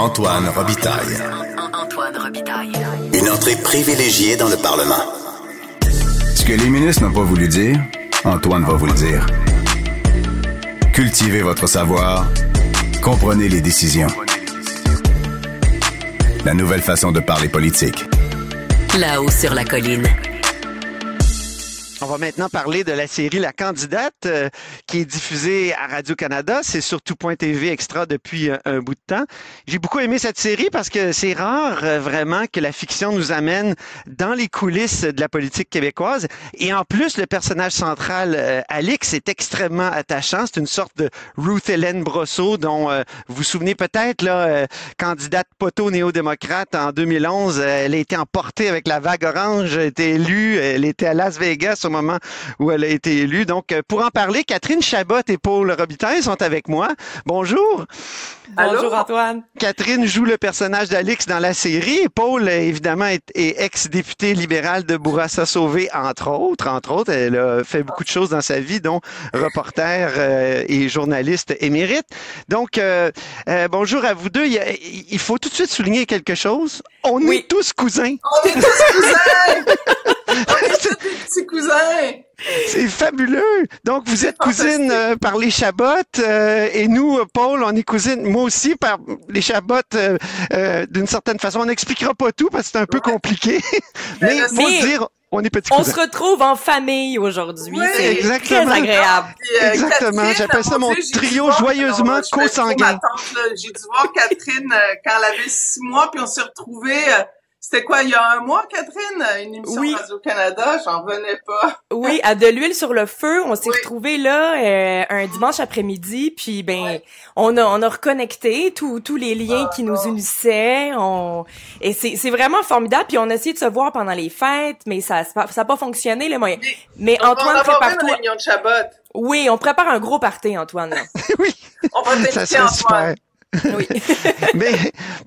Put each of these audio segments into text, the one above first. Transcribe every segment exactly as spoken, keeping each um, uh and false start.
Antoine Robitaille. Antoine Robitaille. Une entrée privilégiée dans le Parlement. Ce que les ministres n'ont pas voulu dire, Antoine va vous le dire. Cultivez votre savoir. Comprenez les décisions. La nouvelle façon de parler politique. Là-haut sur la colline. On va maintenant parler de la série La Candidate euh, qui est diffusée à Radio-Canada. C'est sur Tou.T V Extra depuis un, un bout de temps. J'ai beaucoup aimé cette série parce que c'est rare euh, vraiment que la fiction nous amène dans les coulisses de la politique québécoise. Et en plus, le personnage central, euh, Alix, est extrêmement attachant. C'est une sorte de Ruth Ellen Brosseau dont euh, vous vous souvenez peut-être, là, euh, candidate poteau néo-démocrate en deux mille onze. Euh, elle a été emportée avec la vague orange, elle a été élue, elle était à Las Vegas au moment où elle a été élue. Donc, pour en parler, Catherine Chabot et Paule Robitaille sont avec moi. Bonjour. Bonjour, Antoine. Catherine joue le personnage d'Alix dans la série. Paule, évidemment, est, est ex-députée libérale de Bourassa-Sauvé, entre autres. Entre autres, elle a fait beaucoup de choses dans sa vie, dont reporter euh, et journaliste émérite. Donc, euh, euh, bonjour à vous deux. Il, il faut tout de suite souligner quelque chose. On oui. est tous cousins. On est tous cousins! On est tous des petits cousins! C'est fabuleux! Donc, vous êtes cousine euh, par les Chabot, euh, et nous, euh, Paule, on est cousine, moi aussi, par les Chabot, euh, euh, d'une certaine façon. On n'expliquera pas tout parce que c'est un peu compliqué, mais il faut le dire... On est petits cousins. On se retrouve en famille aujourd'hui. Oui, c'est exactement. Très agréable. Puis, euh, exactement. Catherine, j'appelle ça mon Dieu, trio joyeusement co-sanguin. J'ai dû voir Catherine euh, quand elle avait six mois, puis on s'est retrouvés... Euh, C'était quoi, il y a un mois, Catherine? Une émission oui. Radio-Canada, j'en venais pas. Oui, à de l'huile sur le feu, on s'est oui. retrouvés là euh, un dimanche après-midi, puis ben oui. on a on a reconnecté tous tous les liens ah, qui nous unissaient. On et c'est c'est vraiment formidable, puis on a essayé de se voir pendant les fêtes, mais ça ça a pas fonctionné le moyen. Mais, mais Antoine on prépare une réunion de Chabot. Oui, on prépare un gros party, Antoine. Oui. On va t'inviter, Antoine. Super. Oui. Mais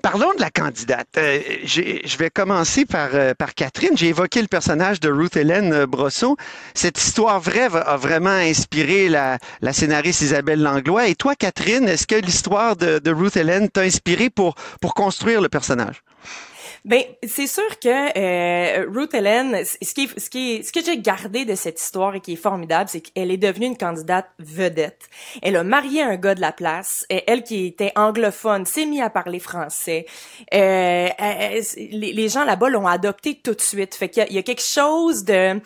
parlons de la candidate. Euh, j'ai, je vais commencer par, euh, par Catherine. J'ai évoqué le personnage de Ruth Ellen Brosseau. Cette histoire vraie a vraiment inspiré la, la scénariste Isabelle Langlois. Et toi, Catherine, est-ce que l'histoire de, de Ruth Ellen t'a inspiré pour, pour construire le personnage? Ben c'est sûr que euh, Ruth Ellen, ce qui, ce qui, ce que j'ai gardé de cette histoire et qui est formidable, c'est qu'elle est devenue une candidate vedette. Elle a marié un gars de la place. Et elle qui était anglophone s'est mise à parler français. Euh, elle, les, les gens là-bas l'ont adoptée tout de suite. Fait qu'il y a, il y a quelque chose de,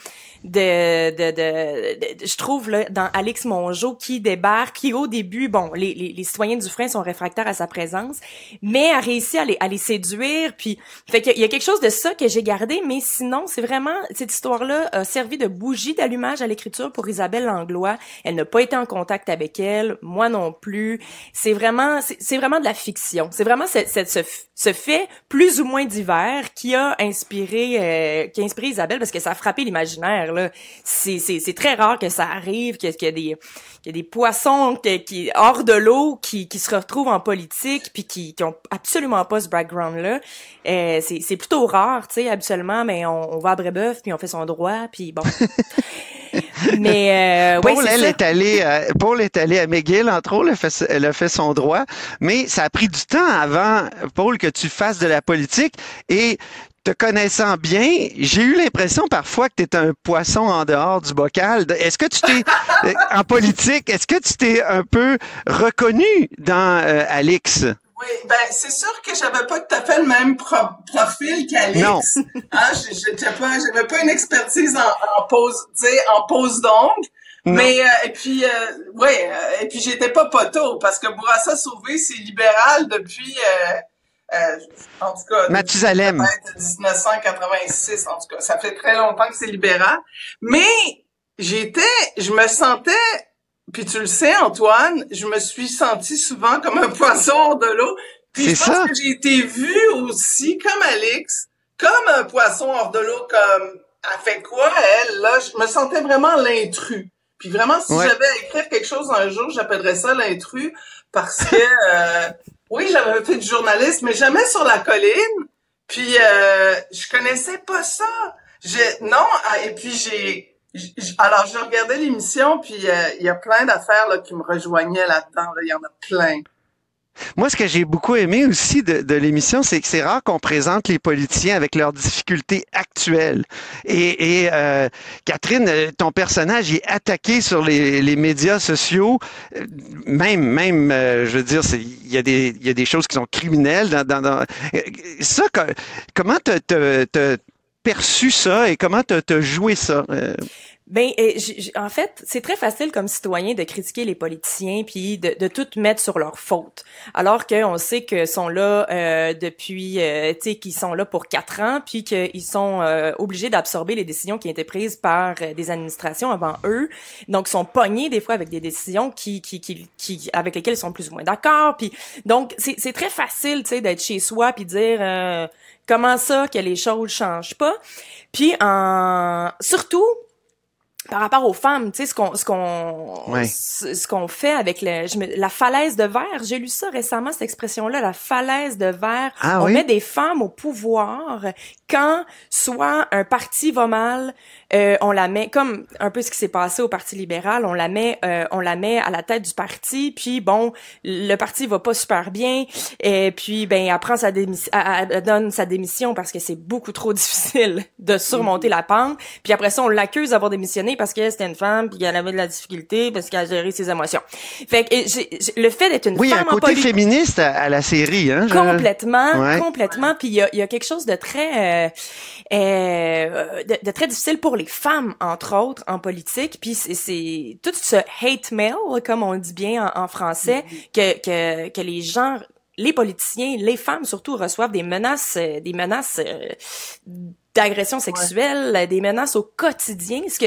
de, de, de, de je trouve là dans Alix Mongeau qui débarque, qui au début, bon, les, les, les citoyens du frein sont réfractaires à sa présence, mais a réussi à les, à les séduire, puis fait qu'il y a quelque chose de ça que j'ai gardé, mais sinon, c'est vraiment, cette histoire-là a servi de bougie d'allumage à l'écriture pour Isabelle Langlois. Elle n'a pas été en contact avec elle, moi non plus. C'est vraiment, c'est, c'est vraiment de la fiction. C'est vraiment ce, ce, ce, ce fait plus ou moins divers qui a inspiré, euh, qui a inspiré Isabelle parce que ça a frappé l'imaginaire, là. C'est, c'est, c'est très rare que ça arrive, qu'il y a des, qu'il y a des poissons qui, qui hors de l'eau, qui, qui se retrouvent en politique puis qui, qui ont absolument pas ce background-là. Euh, C'est, c'est plutôt rare, tu sais, habituellement, mais on, on va à Brébeuf, puis on fait son droit, puis bon... Mais euh, Paul, ouais, elle est allée, euh, Paul est allée à McGill, entre autres, elle, fait, elle a fait son droit, mais ça a pris du temps avant, Paul, que tu fasses de la politique, et te connaissant bien, j'ai eu l'impression parfois que tu étais un poisson en dehors du bocal. Est-ce que tu t'es, en politique, est-ce que tu t'es un peu reconnu dans euh, Alix? Oui, ben c'est sûr que j'avais pas tout à fait le même pro- profil qu'Alix. Non. Hein, j'étais pas, j'avais pas une expertise en, en pose, tu sais, en pose d'ongles. Mais euh, et puis euh, ouais, euh, et puis j'étais pas poteau parce que Bourassa-Sauvé c'est libéral depuis euh, euh, en tout cas Mathusalem de dix-neuf cent quatre-vingt-six en tout cas, ça fait très longtemps que c'est libéral. Mais j'étais, je me sentais puis tu le sais, Antoine, je me suis sentie souvent comme un poisson hors de l'eau. Puis c'est je pense ça. Que j'ai été vue aussi, comme Alix, comme un poisson hors de l'eau, comme elle fait quoi, elle, là? Je me sentais vraiment l'intrus. Puis vraiment, si ouais. j'avais à écrire quelque chose un jour, j'appellerais ça l'intrus parce que, euh, oui, j'avais fait du journaliste, mais jamais sur la colline. Puis euh, je connaissais pas ça. J'ai, non, et puis j'ai... Alors, je regardais l'émission, puis il euh, y a plein d'affaires là, qui me rejoignaient là-dedans. Là. Il y en a plein. Moi, ce que j'ai beaucoup aimé aussi de, de l'émission, c'est que c'est rare qu'on présente les politiciens avec leurs difficultés actuelles. Et, et euh, Catherine, ton personnage est attaqué sur les, les médias sociaux. Même, même, euh, je veux dire, il y a des, il y a des choses qui sont criminelles. Dans, dans, dans... Ça, comment t'as, t'as, t'as perçu ça et comment t'as, t'as joué ça? Euh... Ben, en fait, c'est très facile comme citoyen de critiquer les politiciens puis de, de tout mettre sur leur faute, alors qu'on sait que sont là euh, depuis, euh, tu sais, qu'ils sont là pour quatre ans puis qu'ils sont euh, obligés d'absorber les décisions qui étaient prises par euh, des administrations avant eux. Donc, ils sont pognés des fois avec des décisions qui, qui, qui, qui avec lesquelles ils sont plus ou moins d'accord. Puis, donc, c'est, c'est très facile, tu sais, d'être chez soi puis dire euh, comment ça que les choses changent pas. Puis, en surtout par rapport aux femmes, tu sais, ce qu'on ce qu'on ouais. ce, ce qu'on fait avec le je me, la falaise de verre, j'ai lu ça récemment, cette expression là, la falaise de verre. Ah, on oui? met des femmes au pouvoir quand soit un parti va mal, euh, on la met comme un peu ce qui s'est passé au Parti libéral, on la met euh, on la met à la tête du parti, puis bon, le parti va pas super bien et puis ben elle prend sa démission, elle, elle donne sa démission parce que c'est beaucoup trop difficile de surmonter mmh. la pente, puis après ça on l'accuse d'avoir démissionné parce que c'était une femme puis qu'elle avait de la difficulté parce qu'elle gérait ses émotions. Fait que j'ai, j'ai, le fait d'être une oui, femme en politique. Oui, un côté féministe à, à la série, hein. Je... Complètement, ouais. complètement. Puis il y a, y a quelque chose de très, euh, euh, de, de très difficile pour les femmes entre autres en politique. Puis c'est, c'est tout ce hate mail comme on dit bien en, en français mm-hmm. que que que les gens, les politiciens, les femmes surtout reçoivent des menaces, des menaces. Euh, d'agressions sexuelles, ouais. des menaces au quotidien. Ce que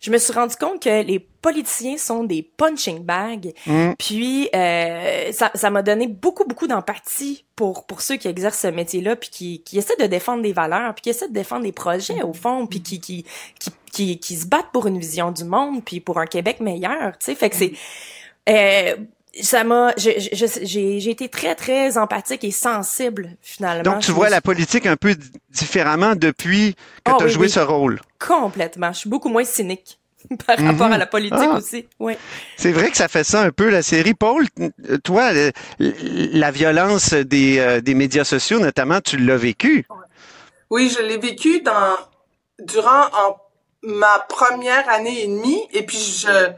je me suis rendu compte que les politiciens sont des punching bags. Mm. Puis euh, ça, ça m'a donné beaucoup, beaucoup d'empathie pour pour ceux qui exercent ce métier-là, puis qui, qui essaient de défendre des valeurs, puis qui essaient de défendre des projets au fond, puis qui qui qui qui, qui se battent pour une vision du monde, puis pour un Québec meilleur. Tu sais, fait que c'est euh, ça m'a, je, je, j'ai, j'ai été très, très empathique et sensible, finalement. Donc, tu vois la politique un peu d- différemment depuis que oh, tu as oui, joué oui. ce rôle. Complètement. Je suis beaucoup moins cynique par mm-hmm. rapport à la politique ah. aussi. Ouais. C'est vrai que ça fait ça un peu, la série. Paule, toi, le, la violence des, euh, des médias sociaux, notamment, tu l'as vécu. Oui, je l'ai vécu dans, durant en, ma première année et demie, et puis je...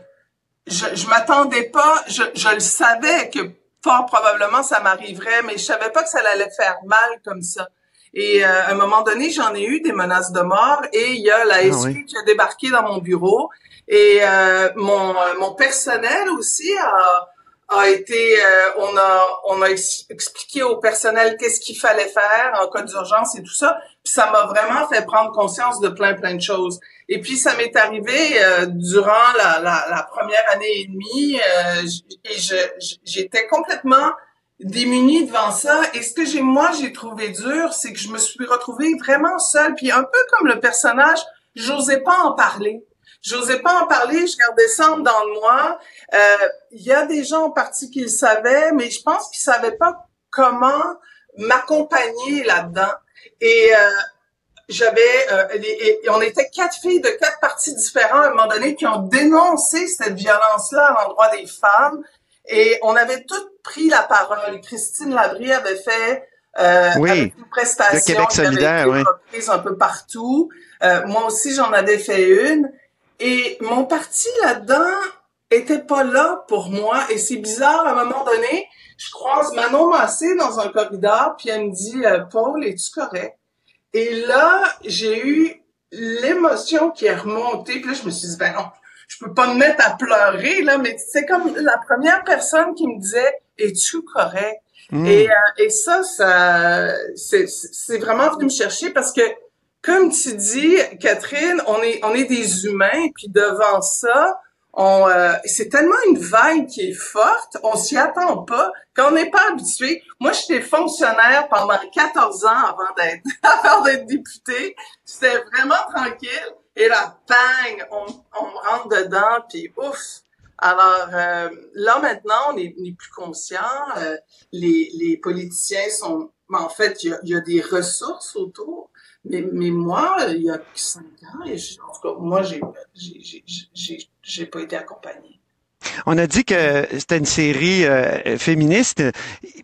Je, je m'attendais pas, je, je le savais que fort probablement ça m'arriverait, mais je savais pas que ça allait faire mal comme ça. Et euh, à un moment donné, j'en ai eu des menaces de mort et il y a la S Q ah oui. qui a débarqué dans mon bureau et euh, mon mon personnel aussi a a été euh, on a on a expliqué au personnel qu'est-ce qu'il fallait faire en cas d'urgence et tout ça. Puis ça m'a vraiment fait prendre conscience de plein plein de choses. Et puis ça m'est arrivé euh, durant la, la, la première année et demie, euh, et je, je, j'étais complètement démunie devant ça. Et ce que j'ai moi j'ai trouvé dur, c'est que je me suis retrouvée vraiment seule. Puis un peu comme le personnage, j'osais pas en parler. J'osais pas en parler. Je gardais ça dans le moi. Il euh, y a des gens en partie qui le savaient, mais je pense qu'ils savaient pas comment m'accompagner là-dedans. Et euh, J'avais, euh, et, et on était quatre filles de quatre partis différents à un moment donné qui ont dénoncé cette violence-là à l'endroit des femmes. Et on avait toutes pris la parole. Christine Labrie avait fait euh, oui, avec une prestation. De Québec solidaire, oui. Reprise un peu partout. Euh, moi aussi, j'en avais fait une. Et mon parti là-dedans était pas là pour moi. Et c'est bizarre, à un moment donné, je croise Manon Massé dans un corridor, puis elle me dit euh, « Paule, es-tu correct? » Et là, j'ai eu l'émotion qui est remontée. Puis là, je me suis dit, ben non, je peux pas me mettre à pleurer, là. Mais c'est comme la première personne qui me disait, es-tu correct? Mmh. Et, euh, et ça, ça, c'est, c'est vraiment venu me chercher parce que, comme tu dis, Catherine, on est, on est des humains. Puis devant ça, on, euh, c'est tellement une vague qui est forte, on s'y attend pas, qu'on n'est pas habitué. Moi, j'étais fonctionnaire pendant quatorze ans avant d'être, avant d'être députée. C'était vraiment tranquille. Et là, bang, on, on rentre dedans, puis ouf. Alors, euh, là, maintenant, on est, on est plus conscient. Euh, les, les politiciens sont, en fait, il y a, y a des ressources autour. Mais, mais moi, il y a cinq ans, et je, en tout cas, moi, j'ai, j'ai, j'ai, j'ai, j'ai pas été accompagnée. On a dit que c'était une série euh, féministe,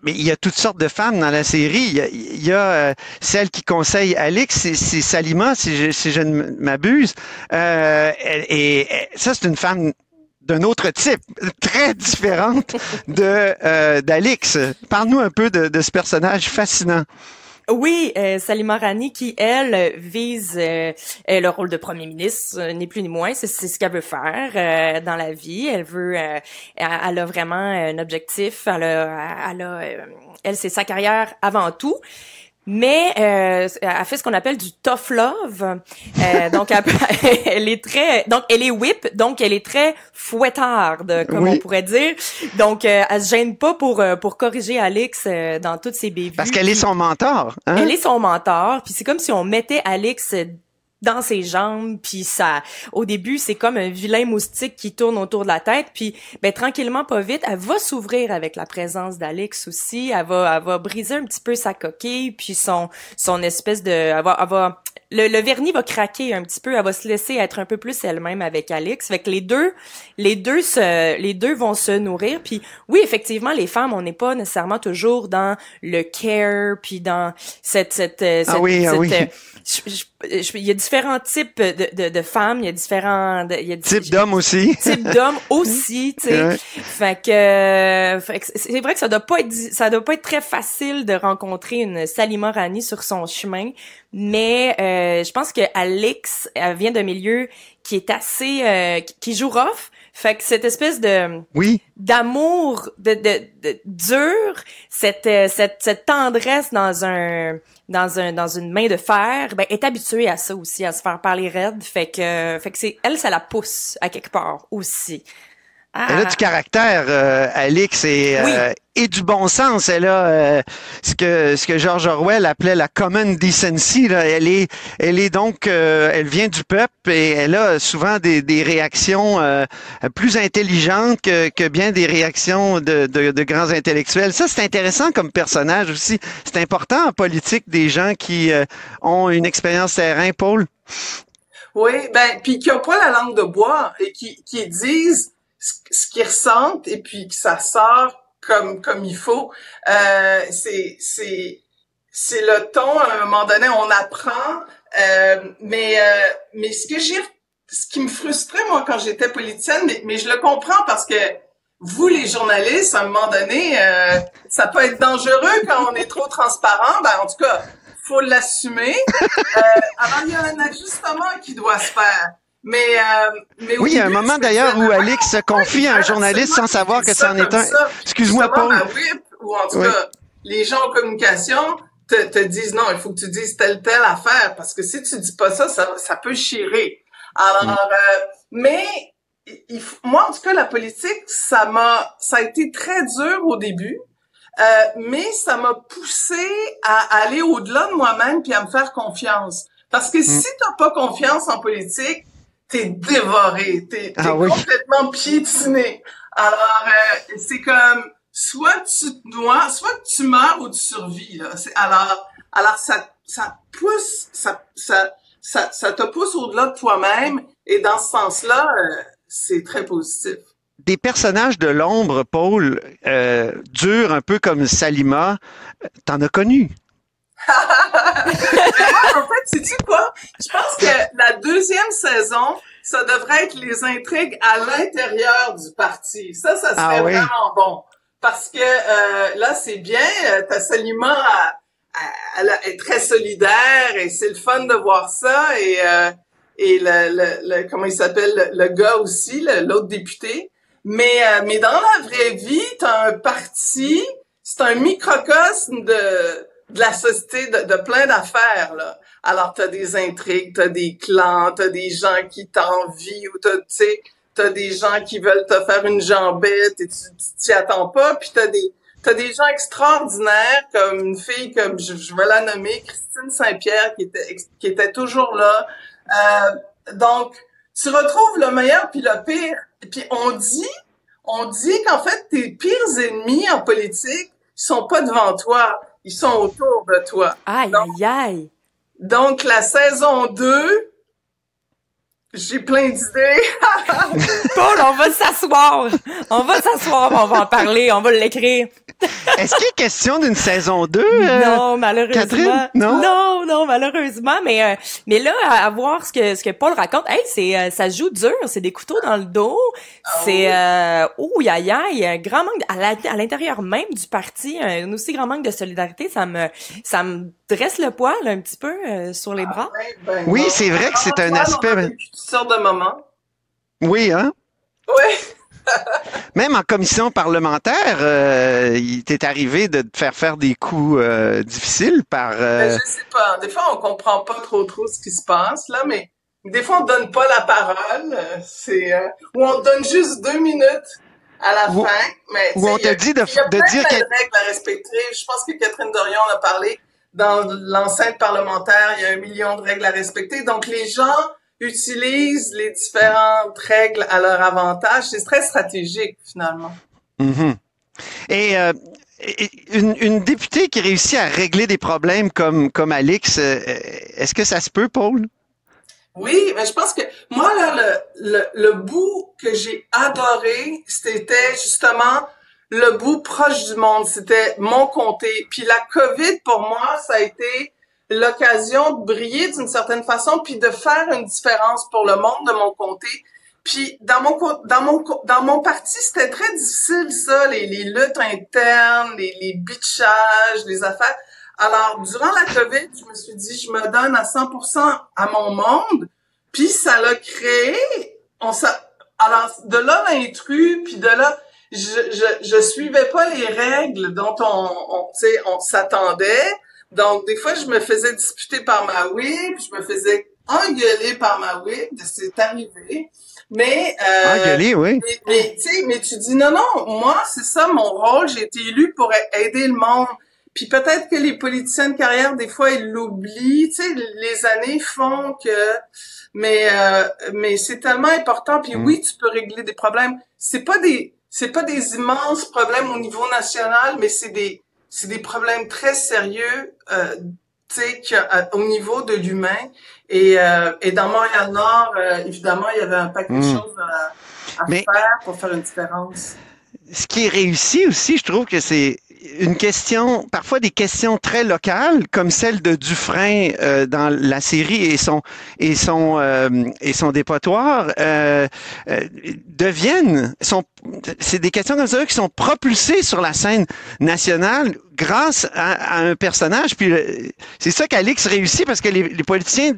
mais il y a toutes sortes de femmes dans la série. Il y a, il y a euh, celle qui conseille Alix, c'est Salima, si je, si je ne m'abuse. Euh, et, et ça, c'est une femme d'un autre type, très différente de euh, d'Alix. Parle-nous un peu de, de ce personnage fascinant. Oui, euh, Salima Morani qui, elle, vise euh, le rôle de premier ministre, euh, ni plus ni moins. C'est, c'est ce qu'elle veut faire euh, dans la vie. Elle veut, euh, elle a vraiment un objectif. Elle, a, elle, a, elle c'est sa carrière avant tout. Mais euh, elle fait ce qu'on appelle du tough love, euh, donc elle, elle est très, donc elle est whip, donc elle est très fouettarde, comme oui. on pourrait dire. Donc euh, elle se gêne pas pour pour corriger Alix euh, dans toutes ses bévues. Parce qu'elle est son mentor. Hein? Elle est son mentor, puis c'est comme si on mettait Alix dans ses jambes, puis ça, au début, c'est comme un vilain moustique qui tourne autour de la tête, puis ben tranquillement, pas vite, elle va s'ouvrir avec la présence d'Alix aussi, elle va, elle va briser un petit peu sa coquille, puis son, son espèce de, elle va, elle va, le, le vernis va craquer un petit peu, elle va se laisser être un peu plus elle-même avec Alix, fait que les deux, les deux se, les deux vont se nourrir, puis oui, effectivement, les femmes, on n'est pas nécessairement toujours dans le care, puis dans cette, cette, cette, ah oui, cette, ah oui. cette je, je, il y a différents types de, de, de femmes, il y a différents... De, il y a types d'hommes aussi. Types d'hommes aussi, tu sais. Ouais. Fait que, fait que c'est vrai que ça doit pas être, ça doit pas être très facile de rencontrer une Salima Morani sur son chemin, mais euh, je pense que Alix, elle vient d'un milieu qui est assez... Euh, qui joue rough. Fait que cette espèce de oui. d'amour de, de, de dur, cette, cette cette tendresse dans un dans un dans une main de fer, ben est habituée à ça aussi, à se faire parler raide. Fait que fait que c'est elle, ça la pousse à quelque part aussi. Ah. Elle a du caractère, euh, Alix, et, oui. euh, et du bon sens. Elle a euh, ce que ce que George Orwell appelait la common decency. Là. Elle est elle est donc euh, elle vient du peuple et elle a souvent des, des réactions euh, plus intelligentes que, que bien des réactions de, de, de grands intellectuels. Ça, c'est intéressant comme personnage aussi. C'est important en politique des gens qui euh, ont une expérience terrain, Paule. Oui, ben puis qui n'ont pas la langue de bois et qui qui disent ce qu'ils ressentent et puis que ça sort comme comme il faut. Euh, c'est c'est c'est le ton. À un moment donné, on apprend. Euh, mais euh, mais ce que j'ai, ce qui me frustrait moi quand j'étais politicienne, mais, mais je le comprends parce que vous les journalistes, à un moment donné, euh, ça peut être dangereux quand on est trop transparent. Ben en tout cas, faut l'assumer. Euh, alors il y a un ajustement qui doit se faire. Mais, euh, mais oui, il y a un moment d'ailleurs où Alix se confie à un journaliste sans savoir que c'en est un. Excuse-moi, Paul. Ou en tout cas, les gens en communication te, te disent non, il faut que tu dises telle telle affaire parce que si tu dis pas ça, ça, ça peut chirer. Alors, mm. euh, mais il, moi en tout cas la politique, ça m'a, ça a été très dur au début, euh, mais ça m'a poussé à aller au-delà de moi-même puis à me faire confiance. Parce que mm. si t'as pas confiance en politique, t'es dévoré, t'es, t'es ah oui. complètement piétiné. Alors, euh, c'est comme, soit tu te noies, soit tu meurs ou tu survis, là. C'est, alors, alors, ça, ça pousse, ça, ça, ça, ça te pousse au-delà de toi-même. Et dans ce sens-là, euh, c'est très positif. Des personnages de l'ombre, Paule, euh, durs un peu comme Salima, t'en as connu? Mais moi, en fait, sais-tu quoi? Je pense que la deuxième saison, ça devrait être les intrigues à l'intérieur du parti. Ça, ça serait ah oui. vraiment bon. Parce que euh, là, c'est bien, ta Salima, elle, elle est très solidaire et c'est le fun de voir ça. Et, euh, et le, le, le, comment il s'appelle, le, le gars aussi, le, l'autre député. Mais, euh, mais dans la vraie vie, t'as un parti, c'est un microcosme de... de la société, de, de plein d'affaires, là. Alors, t'as des intrigues, t'as des clans, t'as des gens qui t'envient, ou t'as, tu sais, t'as des gens qui veulent te faire une jambette et tu t'y attends pas, puis t'as des, t'as des gens extraordinaires, comme une fille, comme je, je vais la nommer, Christine Saint-Pierre, qui était, qui était toujours là. Euh, donc, tu retrouves le meilleur puis le pire. Puis on dit, on dit qu'en fait, tes pires ennemis en politique sont pas devant toi. Ils sont autour de toi. Aïe, donc, aïe, aïe. Donc, la saison deux, J'ai plein d'idées. Paule, on va s'asseoir. On va s'asseoir, on va en parler, on va l'écrire. Est-ce qu'il est question d'une saison deux? Euh, non, malheureusement. Catherine? Non? non, non, malheureusement. Mais euh, mais là, à, à voir ce que ce que Paule raconte, hey, c'est euh, ça joue dur, c'est des couteaux dans le dos, oh. c'est euh, ouh, ya ya, il y a un grand manque à, la, à l'intérieur même du parti, un aussi grand manque de solidarité. Ça me ça me dresse le poil un petit peu euh, sur les bras. Ah, ben, ben, oui, non. C'est vrai que c'est un aspect. Sorte de moment. Oui, hein? Oui. Même en commission parlementaire, euh, il t'est arrivé de te faire faire des coups euh, difficiles par... Euh... Ben, je sais pas. Des fois, on comprend pas trop trop ce qui se passe, là, mais des fois, on donne pas la parole. C'est euh, ou on donne juste deux minutes à la ou, fin. Mais, ou on te a, dit de, y a de dire... Il y a plein de règles à respecter. Je pense que Catherine Dorion en a parlé. Dans l'enceinte parlementaire, il y a un million de règles à respecter. Donc, les gens... utilisent les différentes règles à leur avantage. C'est très stratégique, finalement. Mm-hmm. Et, euh, et une, une députée qui réussit à régler des problèmes comme, comme Alix, euh, est-ce que ça se peut, Paule? Oui, mais je pense que moi, là, le, le, le bout que j'ai adoré, c'était justement le bout proche du monde. C'était mon comté. Puis la COVID, pour moi, ça a été... l'occasion de briller d'une certaine façon puis de faire une différence pour le monde de mon comté. Puis dans mon dans mon dans mon parti, c'était très difficile ça, les, les luttes internes, les, les bitchages, les affaires. Alors durant la COVID, je me suis dit je me donne à cent pour cent à mon monde, puis ça l'a créé. On ça alors de là l'intrus, puis de là je je je suivais pas les règles dont on on tu sais on s'attendait. Donc, des fois, je me faisais disputer par ma whip, je me faisais engueuler par ma whip, c'est arrivé. Mais, euh, engueuler, oui. Mais, mais, tu sais, mais tu dis, non, non, moi, c'est ça mon rôle, j'ai été élue pour aider le monde. Puis peut-être que les politiciens de carrière, des fois, ils l'oublient, tu sais, les années font que... Mais, euh, mais c'est tellement important, puis mm. oui, tu peux régler des problèmes. C'est pas des, c'est pas des immenses problèmes au niveau national, mais c'est des... c'est des problèmes très sérieux, euh, tu sais, au niveau de l'humain. Et, euh, et dans Montréal-Nord, euh, évidemment, il y avait un paquet mmh. de choses à, à Mais faire pour faire une différence. Ce qui est réussi aussi, je trouve que c'est une question, parfois des questions très locales, comme celle de Dufresne euh, dans la série et son et son euh, et son dépotoir, euh, euh, deviennent, sont, c'est des questions comme ça qui sont propulsées sur la scène nationale grâce à, à un personnage. Puis c'est ça qu'Alix réussit parce que les, les politiciens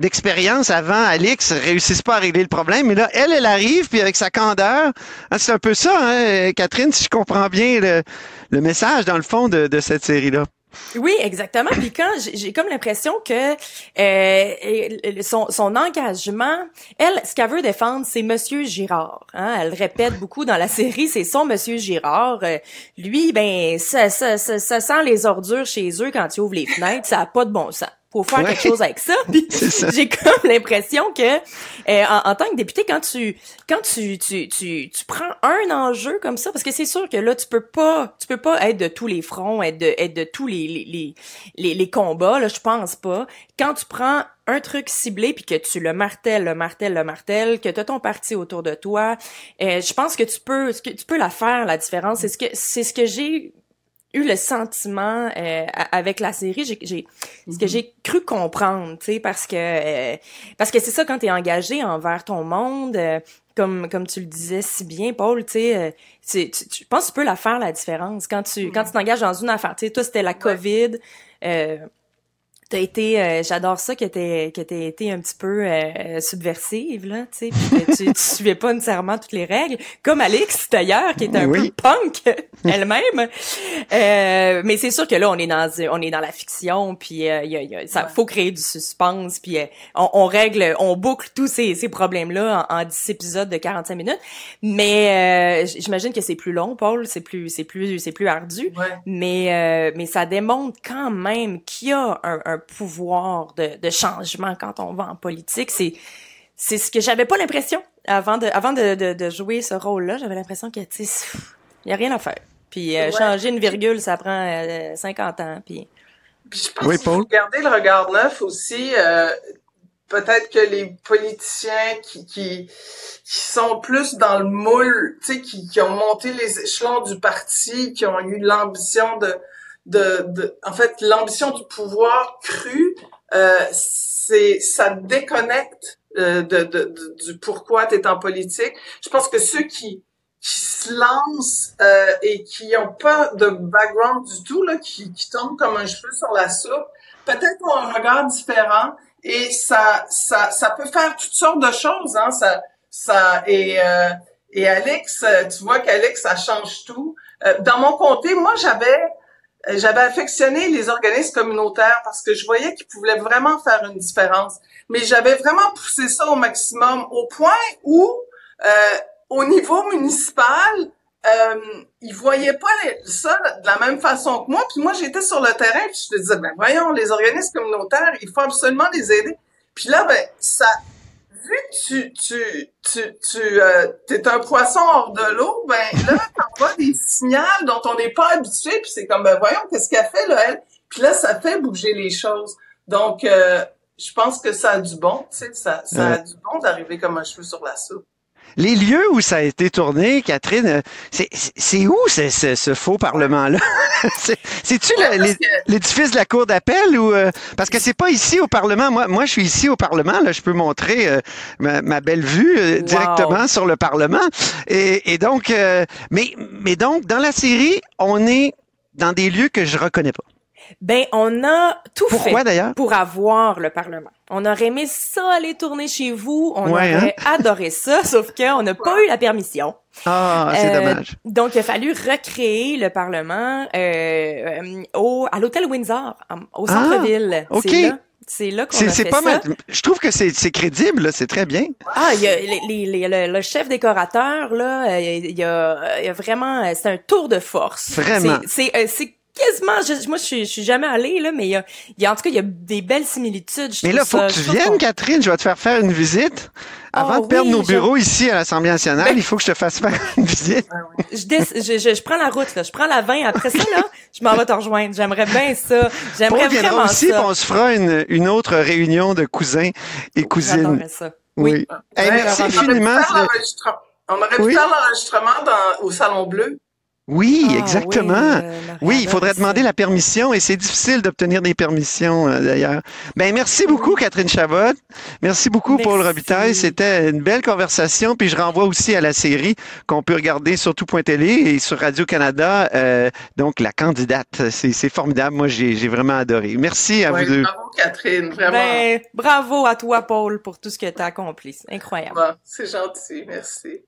d'expérience avant Alix réussissent pas à régler le problème, mais là elle elle arrive puis avec sa candeur, hein, c'est un peu ça, hein, Catherine, si je comprends bien le, le message dans le fond de, de cette série là. Oui, exactement. Puis quand j'ai, j'ai comme l'impression que euh, son, son engagement, elle, ce qu'elle veut défendre, c'est Monsieur Girard. Hein? Elle répète beaucoup dans la série, c'est son Monsieur Girard. Euh, lui, ben, ça, ça, ça, ça sent les ordures chez eux quand ils ouvrent les fenêtres, ça a pas de bon sens. Faut faire ouais. quelque chose avec ça. Puis ça. J'ai comme l'impression que, euh, en, en tant que député, quand tu, quand tu, tu, tu, tu prends un enjeu comme ça, parce que c'est sûr que là, tu peux pas, tu peux pas être de tous les fronts, être de, être de tous les, les, les, les, les combats. Là, je pense pas. Quand tu prends un truc ciblé puis que tu le martèles, le martèles, le martèles, que t'as ton parti autour de toi, euh, je pense que tu peux, tu peux la faire la différence. C'est ce que, c'est ce que j'ai eu le sentiment euh, avec la série, j'ai, j'ai mm-hmm. ce que j'ai cru comprendre, tu sais, parce que euh, parce que c'est ça quand t'es engagé envers ton monde, euh, comme comme tu le disais si bien, Paule, tu sais, euh, tu, tu, tu penses que tu peux la faire la différence quand tu mm-hmm. quand tu t'engages dans une affaire, tu sais, toi c'était la ouais. COVID, euh, t'as été, euh, j'adore ça que t'aies que t'aies été un petit peu euh, subversive là, tu sais, tu, tu suivais pas nécessairement toutes les règles, comme Alix d'ailleurs qui est un oui. peu punk elle-même. Euh, mais c'est sûr que là on est dans on est dans la fiction, puis euh, y a, y a, ça ouais. faut créer du suspense, puis euh, on, on règle, on boucle tous ces ces problèmes là en, en dix épisodes de quarante-cinq minutes. Mais euh, j'imagine que c'est plus long, Paule, c'est plus c'est plus c'est plus ardu, ouais. mais euh, mais ça démontre quand même qu'il y a un, un pouvoir de, de changement quand on va en politique. C'est, c'est ce que j'avais pas l'impression avant de, avant de, de, de jouer ce rôle-là. J'avais l'impression que, tu sais, il y a rien à faire. Puis euh, ouais. changer une virgule, ça prend euh, cinquante ans. Puis, puis je pense oui, qu'il faut garder le regard neuf aussi. Euh, peut-être que les politiciens qui, qui, qui sont plus dans le moule, tu sais, qui, qui ont monté les échelons du parti, qui ont eu l'ambition de, de, de, en fait, l'ambition du pouvoir crue, euh, c'est, ça déconnecte euh, de, de, de, du pourquoi tu es en politique. Je pense que ceux qui, qui se lancent euh, et qui n'ont pas de background du tout, là, qui, qui tombent comme un cheveu sur la soupe, peut-être ont un regard différent et ça, ça, ça peut faire toutes sortes de choses, hein. Ça, ça et euh, et Alix, tu vois qu'Alix, ça change tout. Dans mon comté, moi, j'avais, j'avais affectionné les organismes communautaires parce que je voyais qu'ils pouvaient vraiment faire une différence. Mais j'avais vraiment poussé ça au maximum, au point où euh, au niveau municipal, euh, ils voyaient pas les, ça de la même façon que moi. Puis moi, j'étais sur le terrain, puis je te disais, ben voyons, les organismes communautaires, il faut absolument les aider. Puis là, ben ça, vu que tu tu tu tu euh, t'es un poisson hors de l'eau, ben là, t'envoies des signaux dont on n'est pas habitué. Puis c'est comme, ben voyons, qu'est-ce qu'elle fait là, elle? Puis là, ça fait bouger les choses. Donc, euh, je pense que ça a du bon, tu sais, ça ça a du bon d'arriver comme un cheveu sur la soupe. Les lieux où ça a été tourné, Catherine, c'est, c'est où c'est, c'est, ce faux Parlement-là? c'est, c'est-tu ouais, la, l'édifice de la Cour d'appel? Ou euh, parce que c'est pas ici au Parlement. Moi, moi je suis ici au Parlement. Là, je peux montrer euh, ma, ma belle vue euh, wow. directement sur le Parlement. Et, et donc, euh, mais, mais donc, dans la série, on est dans des lieux que je reconnais pas. Ben, on a tout Pourquoi, fait d'ailleurs? pour avoir le Parlement. On aurait aimé ça aller tourner chez vous. On ouais, aurait hein? adoré ça, sauf qu'on n'a pas eu la permission. Ah, c'est euh, dommage. Donc, il a fallu recréer le Parlement euh, au, à l'hôtel Windsor, au centre-ville. Ah, OK. C'est là. C'est là qu'on c'est, a c'est fait pas mal. Ça. Je trouve que c'est, c'est crédible, là, c'est très bien. Ah, il y a les, les, les, le, le chef décorateur, là, il y a, il y a vraiment... C'est un tour de force. Vraiment. C'est... c'est, c'est quasiment, je, moi, je suis, je suis jamais allée, là, mais il y a, y a, en tout cas, il y a des belles similitudes. Je mais là, faut ça, que tu viennes, qu'on... Catherine, je vais te faire faire une visite. Avant oh, de perdre oui, nos bureaux je... ici à l'Assemblée nationale, ben... il faut que je te fasse faire une visite. Je, dé... je, je, je prends la route, là. Je prends la vingt. Après ça, là, je m'en vais te rejoindre. J'aimerais bien ça. J'aimerais bon, vraiment aussi, ça. On se fera une, une autre réunion de cousins et cousines. J'adorerais ça. Oui. oui. Hey, ouais, merci infiniment. On aurait pu faire l'enregistrement dans, au Salon Bleu. Oui, ah, exactement. Oui, euh, oui, il faudrait demander la permission et c'est difficile d'obtenir des permissions euh, d'ailleurs. Ben merci beaucoup Catherine Chabot. Merci beaucoup merci. Paule Robitaille, c'était une belle conversation puis je renvoie aussi à la série qu'on peut regarder sur Tou point télé et sur Radio-Canada euh, donc La Candidate, c'est c'est formidable. Moi j'ai j'ai vraiment adoré. Merci à ouais, vous deux. Bravo Catherine, vraiment. Ben, bravo à toi Paule pour tout ce que tu as accompli. Incroyable. Bon, c'est gentil, merci.